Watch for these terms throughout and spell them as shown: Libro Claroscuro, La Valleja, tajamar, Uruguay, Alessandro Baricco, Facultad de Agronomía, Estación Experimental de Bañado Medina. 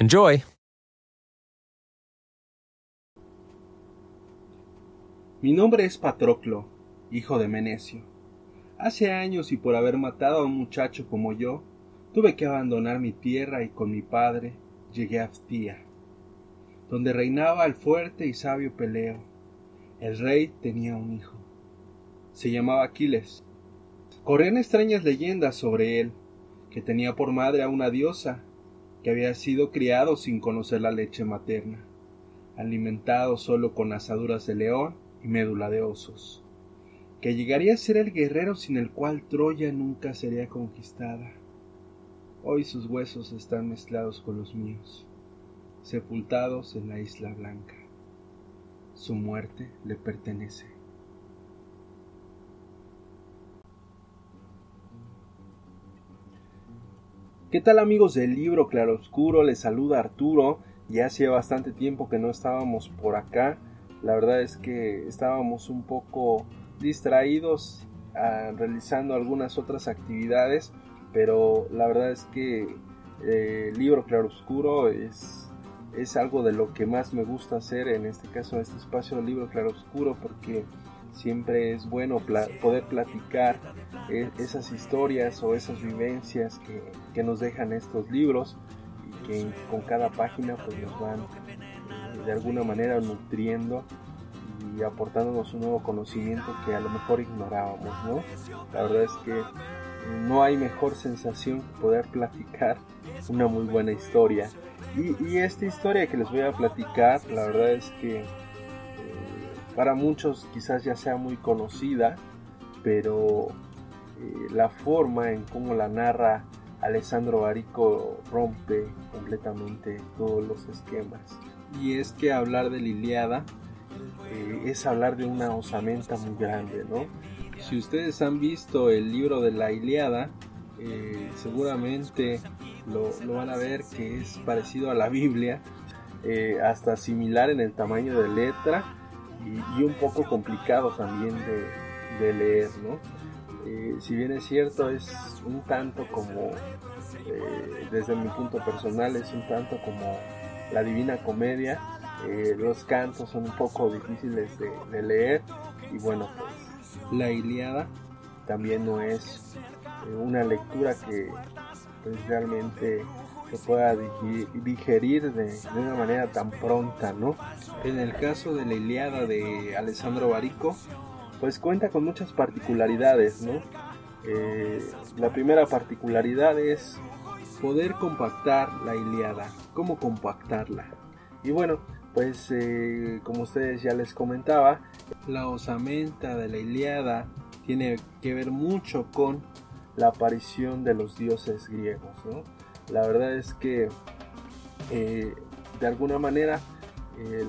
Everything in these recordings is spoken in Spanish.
Enjoy! Mi nombre es Patroclo, hijo de Menecio. Hace años y por haber matado a un muchacho como yo, tuve que abandonar mi tierra y con mi padre llegué a Aftía, donde reinaba el fuerte y sabio Peleo. El rey tenía un hijo. Se llamaba Aquiles. Corrían extrañas leyendas sobre él, que tenía por madre a una diosa, que había sido criado sin conocer la leche materna, alimentado solo con asaduras de león y médula de osos, que llegaría a ser el guerrero sin el cual Troya nunca sería conquistada. Hoy sus huesos están mezclados con los míos, sepultados en la Isla Blanca. Su muerte le pertenece. ¿Qué tal, amigos del Libro Claroscuro? Les saluda Arturo. Ya hacía bastante tiempo que no estábamos por acá. La verdad es que estábamos un poco distraídos realizando algunas otras actividades, pero la verdad es que Libro Claroscuro es algo de lo que más me gusta hacer, en este caso este espacio del Libro Claroscuro, porque siempre es bueno poder platicar esas historias o esas vivencias que nos dejan estos libros y que con cada página pues nos van de alguna manera nutriendo y aportándonos un nuevo conocimiento que a lo mejor ignorábamos, ¿no? La verdad es que no hay mejor sensación que poder platicar una muy buena historia. Y esta historia que les voy a platicar, la verdad es que para muchos quizás ya sea muy conocida, pero la forma en cómo la narra Alessandro Baricco rompe completamente todos los esquemas. Y es que hablar de la Ilíada es hablar de una osamenta muy grande, ¿no? Si ustedes han visto el libro de la Ilíada, seguramente lo van a ver que es parecido a la Biblia, hasta similar en el tamaño de letra y un poco complicado también de leer, ¿no? Si bien es cierto, es un tanto como, desde mi punto personal, es un tanto como la Divina Comedia. Los cantos son un poco difíciles de leer y bueno, pues la Ilíada también no es una lectura que pues, realmente se pueda digerir de una manera tan pronta, ¿no? En el caso de la Ilíada de Alessandro Baricco, pues cuenta con muchas particularidades, ¿no? La primera particularidad es poder compactar la Ilíada. ¿Cómo compactarla? Y bueno, pues como ustedes ya les comentaba, la osamenta de la Ilíada tiene que ver mucho con la aparición de los dioses griegos, ¿no? La verdad es que de alguna manera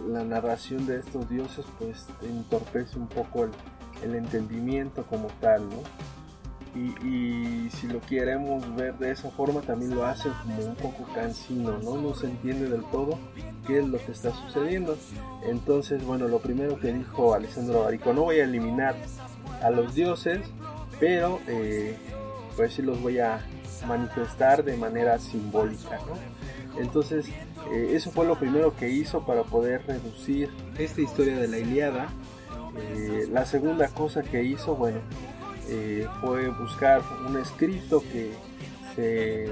la narración de estos dioses pues entorpece un poco el entendimiento como tal, ¿no? Y si lo queremos ver de esa forma también lo hacen como un poco cansino, ¿no? No se entiende del todo qué es lo que está sucediendo. Entonces, bueno, lo primero que dijo Alessandro Baricco, no voy a eliminar a los dioses, pero pues sí los voy a manifestar de manera simbólica, ¿no? Entonces, eso fue lo primero que hizo para poder reducir esta historia de la Ilíada. La segunda cosa que hizo, bueno, fue buscar un escrito que se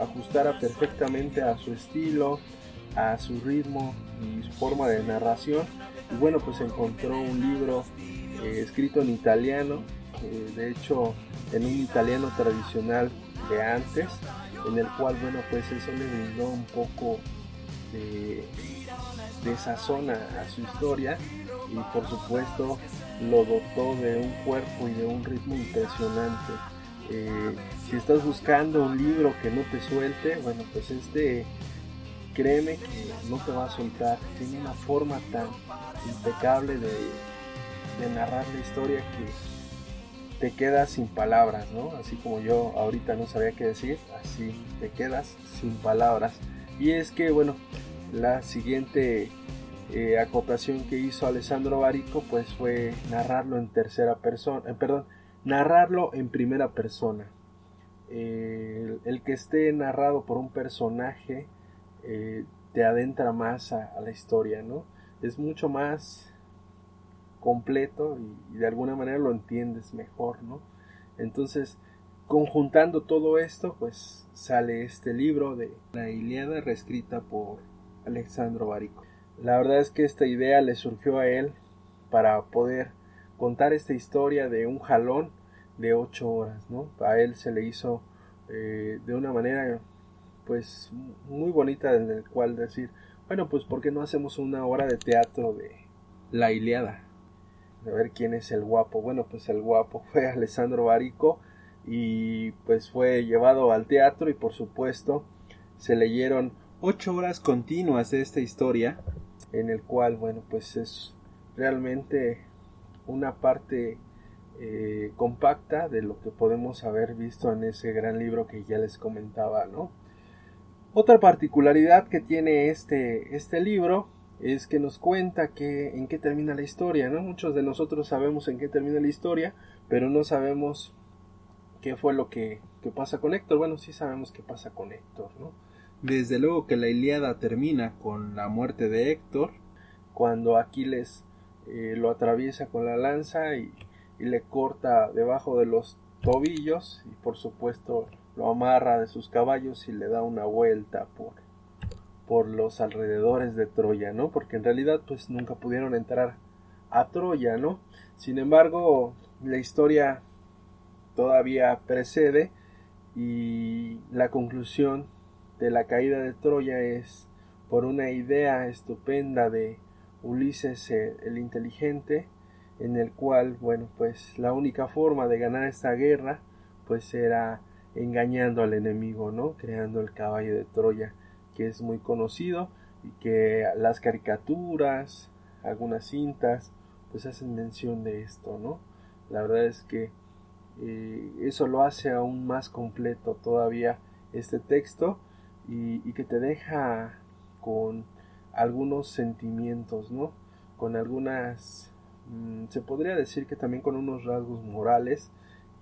ajustara perfectamente a su estilo, a su ritmo y su forma de narración. Y bueno, pues encontró un libro escrito en italiano, de hecho en un italiano tradicional de antes, en el cual, bueno, pues eso le brindó un poco de sazón a su historia, y por supuesto lo dotó de un cuerpo y de un ritmo impresionante. Si estás buscando un libro que no te suelte, bueno, pues créeme que no te va a soltar. Tiene una forma tan impecable de narrar la historia que te quedas sin palabras, ¿no? Así como yo ahorita no sabía qué decir, así te quedas sin palabras. Y es que, bueno, la siguiente acotación que hizo Alessandro Baricco pues fue narrarlo en primera persona. El que esté narrado por un personaje te adentra más a la historia, ¿no? Es mucho más completo y de alguna manera lo entiendes mejor, ¿no? Entonces, conjuntando todo esto, pues sale este libro de la Ilíada reescrita por Alessandro Baricco. La verdad es que esta idea le surgió a él para poder contar esta historia de un jalón de 8 horas, ¿no? A él se le hizo de una manera pues muy bonita, en el cual decir, bueno, pues ¿por qué no hacemos una obra de teatro de la Ilíada? A ver quién es el guapo. Bueno, pues el guapo fue Alessandro Baricco, y pues fue llevado al teatro, y por supuesto se leyeron 8 horas continuas de esta historia, en el cual, bueno, pues es realmente una parte compacta de lo que podemos haber visto en ese gran libro que ya les comentaba, ¿no? Otra particularidad que tiene este libro es que nos cuenta que en qué termina la historia, ¿no? Muchos de nosotros sabemos en qué termina la historia, pero no sabemos qué fue lo que pasa con Héctor. Bueno, sí sabemos qué pasa con Héctor, ¿no? Desde luego que la Ilíada termina con la muerte de Héctor, cuando Aquiles lo atraviesa con la lanza y le corta debajo de los tobillos, y por supuesto lo amarra de sus caballos y le da una vuelta por los alrededores de Troya, ¿no? Porque en realidad pues nunca pudieron entrar a Troya, ¿no? Sin embargo, la historia todavía precede, y la conclusión de la caída de Troya es por una idea estupenda de Ulises el inteligente, en el cual, bueno, pues la única forma de ganar esta guerra pues era engañando al enemigo, ¿no? Creando el caballo de Troya, que es muy conocido y que las caricaturas, algunas cintas pues hacen mención de esto, ¿no? La verdad es que eso lo hace aún más completo todavía este texto, y que te deja con algunos sentimientos, ¿no? Con algunas, se podría decir que también con unos rasgos morales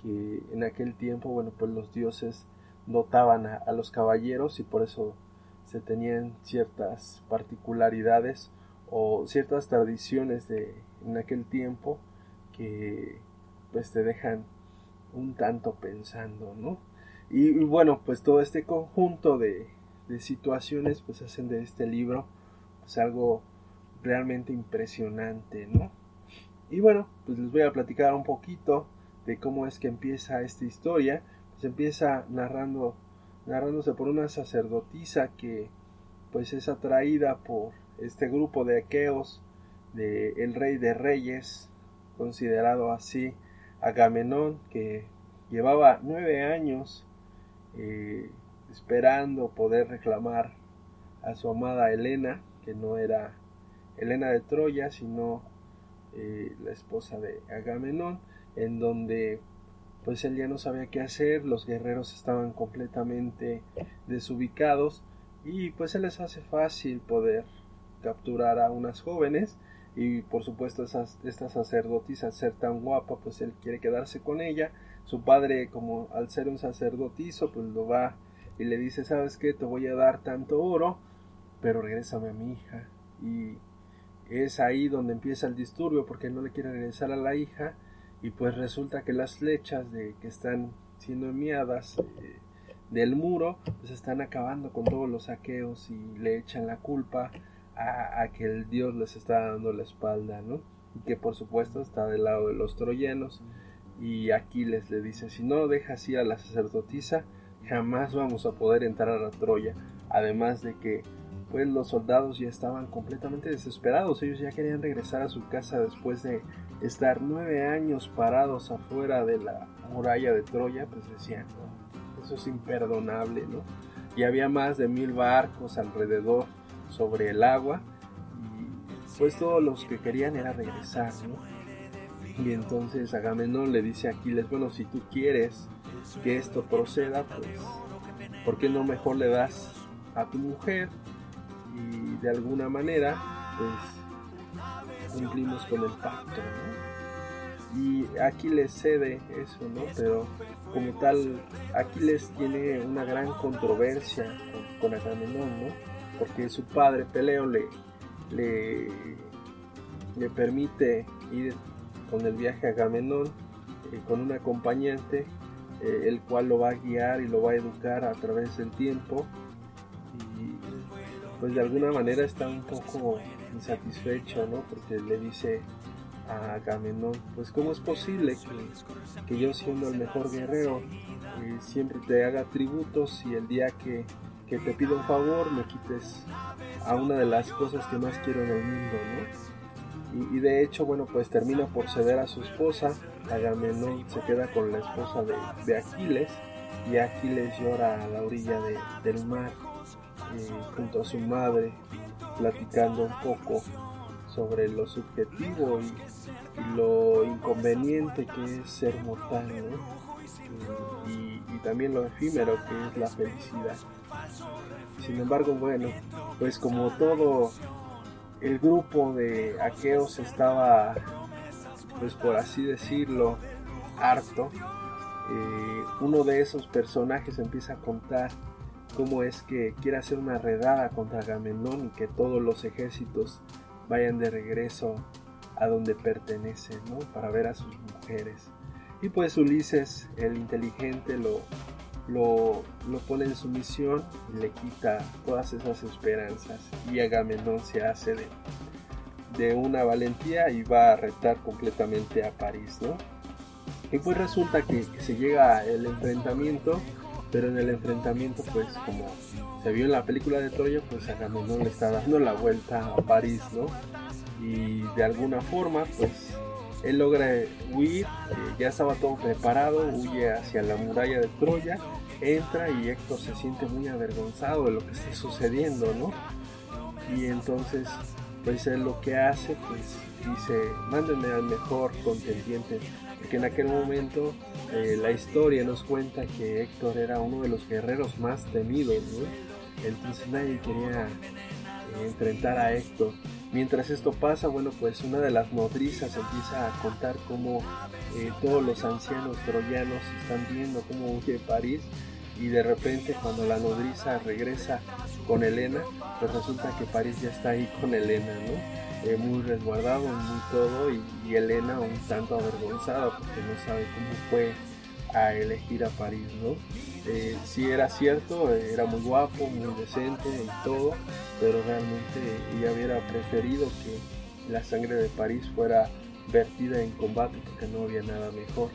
que en aquel tiempo, bueno, pues los dioses dotaban a los caballeros, y por eso se tenían ciertas particularidades o ciertas tradiciones en aquel tiempo que pues te dejan un tanto pensando, ¿no? Y bueno, pues todo este conjunto de situaciones pues hacen de este libro pues algo realmente impresionante, ¿no? Y bueno, pues les voy a platicar un poquito de cómo es que empieza esta historia. Pues empieza narrándose por una sacerdotisa que pues es atraída por este grupo de aqueos de el rey de reyes, considerado así Agamenón, que llevaba 9 años esperando poder reclamar a su amada Helena, que no era Helena de Troya, sino la esposa de Agamenón, en donde pues él ya no sabía qué hacer, los guerreros estaban completamente desubicados, y pues se les hace fácil poder capturar a unas jóvenes, y por supuesto esta sacerdotisa, al ser tan guapa, pues él quiere quedarse con ella. Su padre, como al ser un sacerdotizo, pues lo va y le dice, ¿sabes qué? Te voy a dar tanto oro, pero regrésame a mi hija. Y es ahí donde empieza el disturbio, porque no le quiere regresar a la hija, y pues resulta que las flechas que están siendo enviadas del muro, pues están acabando con todos los saqueos y le echan la culpa a que el dios les está dando la espalda, ¿no? Y que por supuesto está del lado de los troyanos. Y Aquiles le dice: si no dejas así a la sacerdotisa, jamás vamos a poder entrar a Troya. Además de que pues los soldados ya estaban completamente desesperados, ellos ya querían regresar a su casa después de estar 9 años parados afuera de la muralla de Troya. Pues decían, ¿no? Eso es imperdonable, ¿no? Y había más de 1000 barcos alrededor sobre el agua, y pues todos los que querían era regresar, ¿no? Y entonces Agamenón le dice a Aquiles: bueno, si tú quieres que esto proceda, pues ¿por qué no mejor le das a tu mujer? Y de alguna manera pues cumplimos con el pacto, ¿no? Y Aquiles cede eso, ¿no? Pero como tal, Aquiles tiene una gran controversia con Agamenón, ¿no? Porque su padre Peleo le permite ir con el viaje a Agamenón, con un acompañante, el cual lo va a guiar y lo va a educar a través del tiempo. Y pues de alguna manera está un poco insatisfecho, ¿no? Porque le dice a Agamenón: pues ¿cómo es posible que yo, siendo el mejor guerrero, siempre te haga tributos, y el día que te pido un favor me quites a una de las cosas que más quiero en el mundo, ¿no? Y de hecho, bueno, pues termina por ceder a su esposa. Agamenón se queda con la esposa de Aquiles, y Aquiles llora a la orilla del mar, junto a su madre, platicando un poco sobre lo subjetivo y lo inconveniente que es ser mortal, ¿no? Y también lo efímero que es la felicidad. Sin embargo, bueno, pues como todo el grupo de aqueos estaba, pues por así decirlo, harto. Uno de esos personajes empieza a contar cómo es que quiere hacer una redada contra Agamenón y que todos los ejércitos vayan de regreso a donde pertenecen, ¿no? Para ver a sus mujeres. Y pues Ulises, el inteligente, lo pone en sumisión y le quita todas esas esperanzas, y Agamenón se hace de una valentía y va a retar completamente a París, ¿no? Y pues resulta que se llega el enfrentamiento, pero en el enfrentamiento, pues como se vio en la película de Troya, pues Agamenón le está dando la vuelta a París, ¿no? Y de alguna forma pues él logra huir, ya estaba todo preparado, huye hacia la muralla de Troya, entra, y Héctor se siente muy avergonzado de lo que está sucediendo, ¿no? Y entonces, pues él lo que hace, pues dice: mándenme al mejor contendiente, porque en aquel momento la historia nos cuenta que Héctor era uno de los guerreros más temidos, ¿no? Entonces nadie quería enfrentar a Héctor. Mientras esto pasa, bueno, pues una de las nodrizas empieza a contar cómo todos los ancianos troyanos están viendo cómo huye París, y de repente cuando la nodriza regresa con Helena, pues resulta que París ya está ahí con Helena, ¿no? Muy resguardado, muy todo, y Helena un tanto avergonzada porque no sabe cómo fue a elegir a París, ¿no? Sí era cierto, era muy guapo, muy decente y todo, pero realmente ella hubiera preferido que la sangre de París fuera vertida en combate, porque no había nada mejor.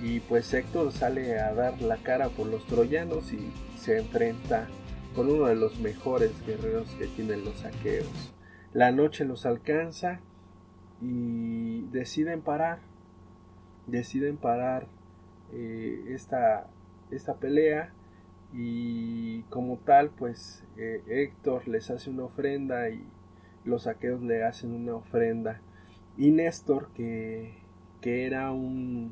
Y pues Héctor sale a dar la cara por los troyanos y se enfrenta con uno de los mejores guerreros que tienen los aqueos. La noche los alcanza y deciden parar esta pelea, y como tal pues Héctor les hace una ofrenda y los aqueos le hacen una ofrenda. Y Néstor, que era un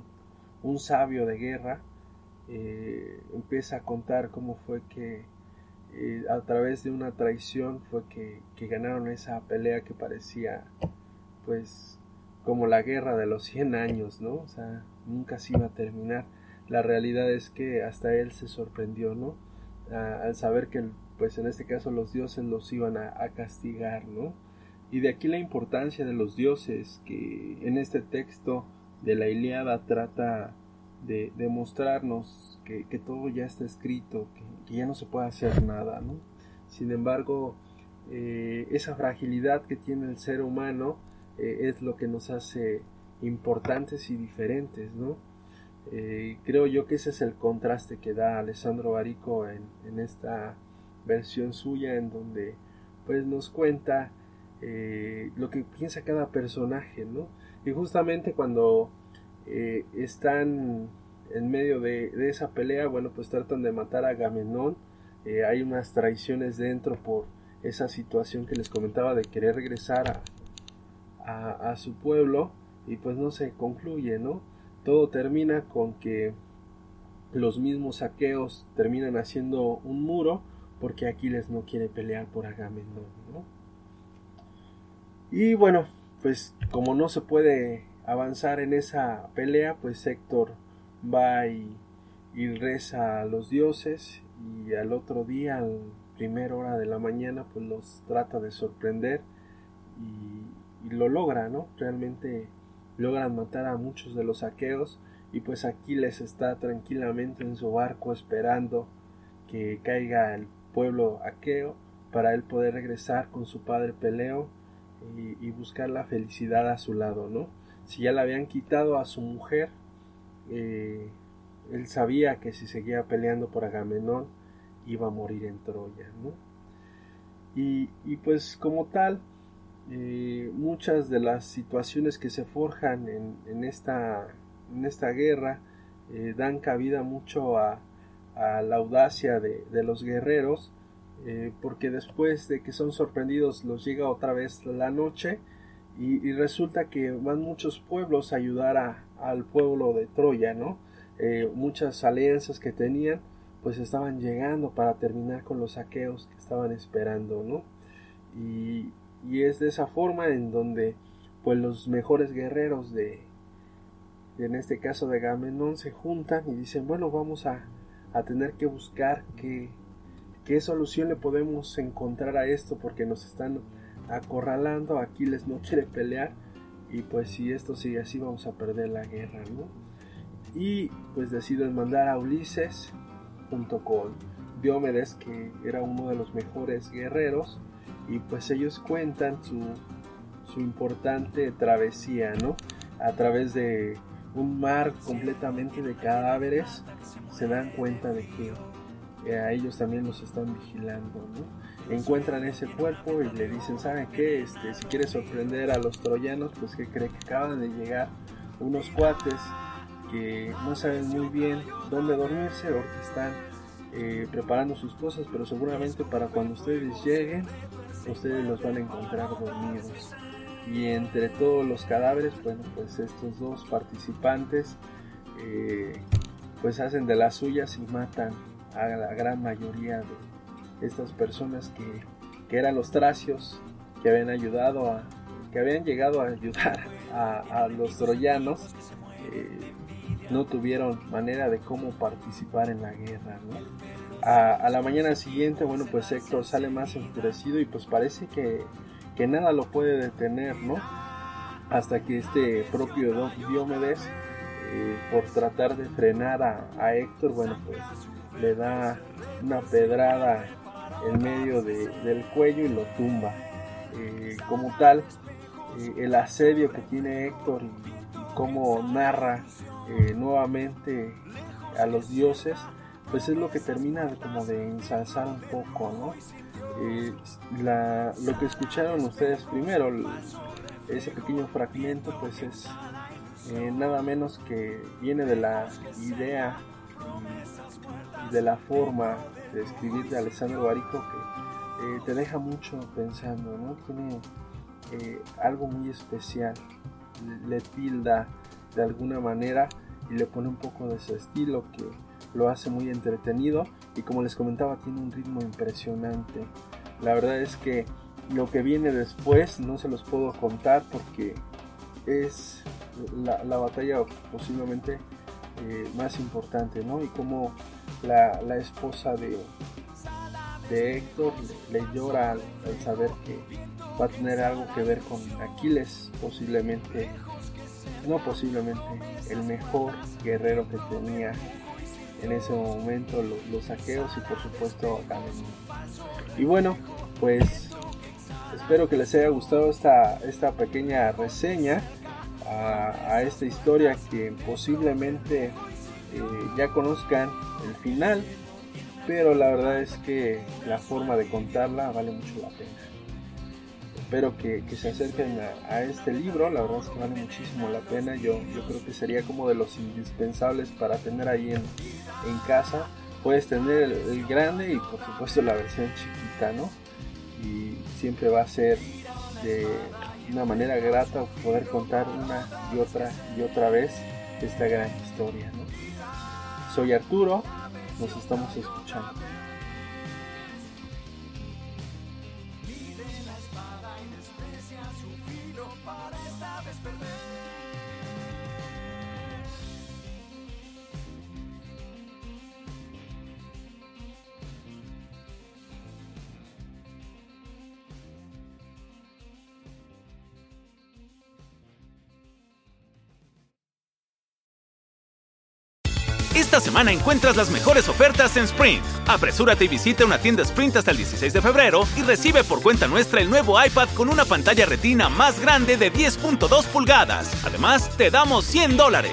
sabio de guerra, empieza a contar cómo fue que a través de una traición fue que ganaron esa pelea que parecía pues como la guerra de los 100 años, ¿no? O sea, nunca se iba a terminar. La realidad es que hasta él se sorprendió, ¿no? Al saber que, pues en este caso, los dioses los iban a castigar, ¿no? Y de aquí la importancia de los dioses, que en este texto de la Ilíada trata de mostrarnos que todo ya está escrito, que ya no se puede hacer nada, ¿no? Sin embargo, esa fragilidad que tiene el ser humano es lo que nos hace importantes y diferentes, ¿no? Creo yo que ese es el contraste que da Alessandro Baricco en esta versión suya, en donde pues nos cuenta lo que piensa cada personaje, ¿no? Y justamente cuando están en medio de esa pelea, bueno, pues tratan de matar a Agamenón. Hay unas traiciones dentro por esa situación que les comentaba de querer regresar a su pueblo, y pues no se concluye, ¿no? Todo termina con que los mismos aqueos terminan haciendo un muro porque Aquiles no quiere pelear por Agamenón, ¿no? Y bueno, pues como no se puede avanzar en esa pelea, pues Héctor va y reza a los dioses, y al otro día, a primera hora de la mañana, pues los trata de sorprender y lo logra, ¿no? Realmente logran matar a muchos de los aqueos, y pues Aquiles está tranquilamente en su barco esperando que caiga el pueblo aqueo para él poder regresar con su padre Peleo y buscar la felicidad a su lado, ¿no? Si ya le habían quitado a su mujer, él sabía que si seguía peleando por Agamenón iba a morir en Troya, ¿no? Y pues como tal, muchas de las situaciones que se forjan en esta guerra dan cabida mucho a la audacia de los guerreros, porque después de que son sorprendidos los llega otra vez la noche, y resulta que van muchos pueblos a ayudar al pueblo de Troya, ¿no? Muchas alianzas que tenían pues estaban llegando para terminar con los aqueos que estaban esperando, ¿no? Y es de esa forma en donde pues los mejores guerreros de en este caso de Agamenón se juntan y dicen, bueno, vamos a tener que buscar qué solución le podemos encontrar a esto, porque nos están acorralando, Aquiles no quiere pelear, y pues si esto sigue así vamos a perder la guerra, ¿no? Y pues deciden mandar a Ulises junto con Diomedes, que era uno de los mejores guerreros, y pues ellos cuentan su importante travesía, ¿no? A través de un mar completamente de cadáveres se dan cuenta de que a ellos también los están vigilando, ¿no? Encuentran ese cuerpo y le dicen, ¿saben qué? Si quieres sorprender a los troyanos, pues ¿qué creen? Que acaban de llegar unos cuates que no saben muy bien dónde dormirse, o que están preparando sus cosas, pero seguramente para cuando ustedes lleguen ustedes los van a encontrar dormidos. Y entre todos los cadáveres, bueno, pues estos dos participantes pues hacen de las suyas y matan a la gran mayoría de estas personas que eran los tracios que habían ayudado que habían llegado a ayudar a los troyanos. No tuvieron manera de cómo participar en la guerra, ¿no? A la mañana siguiente, bueno, pues Héctor sale más enfurecido y pues parece que nada lo puede detener, ¿no? Hasta que este propio Diomedes, por tratar de frenar a Héctor, bueno, pues le da una pedrada en medio del cuello y lo tumba. Como tal, el asedio que tiene Héctor y cómo narra nuevamente a los dioses, pues es lo que termina como de ensalzar un poco, ¿no? Lo que escucharon ustedes primero, ese pequeño fragmento, pues es nada menos que viene de la idea y de la forma de escribir de Alessandro Baricco, que te deja mucho pensando, ¿no? Tiene algo muy especial, le tilda de alguna manera y le pone un poco de su estilo que lo hace muy entretenido, y como les comentaba tiene un ritmo impresionante. La verdad es que lo que viene después no se los puedo contar porque es la batalla posiblemente más importante, ¿no? Y como la esposa de Héctor le llora al saber que va a tener algo que ver con Aquiles, posiblemente no posiblemente el mejor guerrero que tenía en ese momento los aqueos y por supuesto Agamenón. Y bueno, pues espero que les haya gustado esta pequeña reseña a esta historia que posiblemente ya conozcan el final, pero la verdad es que la forma de contarla vale mucho la pena. Espero que se acerquen a este libro, la verdad es que vale muchísimo la pena. Yo creo que sería como de los indispensables para tener ahí en casa. Puedes tener el grande y por supuesto la versión chiquita, ¿no? Y siempre va a ser de una manera grata poder contar una y otra vez esta gran historia, ¿no? Soy Arturo, nos estamos escuchando. Esta semana encuentras las mejores ofertas en Sprint. Apresúrate y visita una tienda Sprint hasta el 16 de febrero y recibe por cuenta nuestra el nuevo iPad con una pantalla retina más grande de 10.2 pulgadas. Además, te damos $100.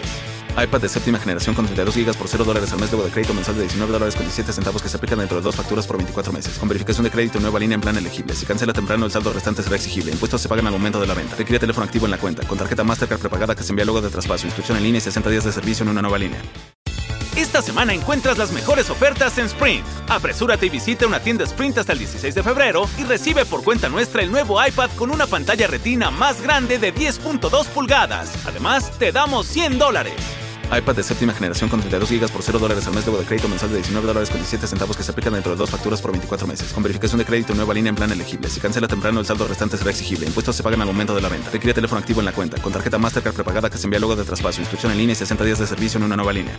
iPad de séptima generación con 32 GB por $0 al mes luego de crédito mensual de $19.17 que se aplican dentro de 2 facturas por 24 meses. Con verificación de crédito nueva línea en plan elegible. Si cancela temprano, el saldo restante será exigible. Impuestos se pagan al momento de la venta. Requiere teléfono activo en la cuenta. Con tarjeta Mastercard prepagada que se envía luego de traspaso. Inscripción en línea y 60 días de servicio en una nueva línea. Esta semana encuentras las mejores ofertas en Sprint. Apresúrate y visita una tienda Sprint hasta el 16 de febrero y recibe por cuenta nuestra el nuevo iPad con una pantalla retina más grande de 10.2 pulgadas. Además, te damos $100. iPad de séptima generación con 32 GB por $0 al mes luego de crédito mensual de $19.17 que se aplican dentro de 2 facturas por 24 meses. Con verificación de crédito nueva línea en plan elegible. Si cancela temprano, el saldo restante será exigible. Impuestos se pagan al momento de la venta. Requiere teléfono activo en la cuenta. Con tarjeta Mastercard prepagada que se envía luego de traspaso. Inscripción en línea y 60 días de servicio en una nueva línea.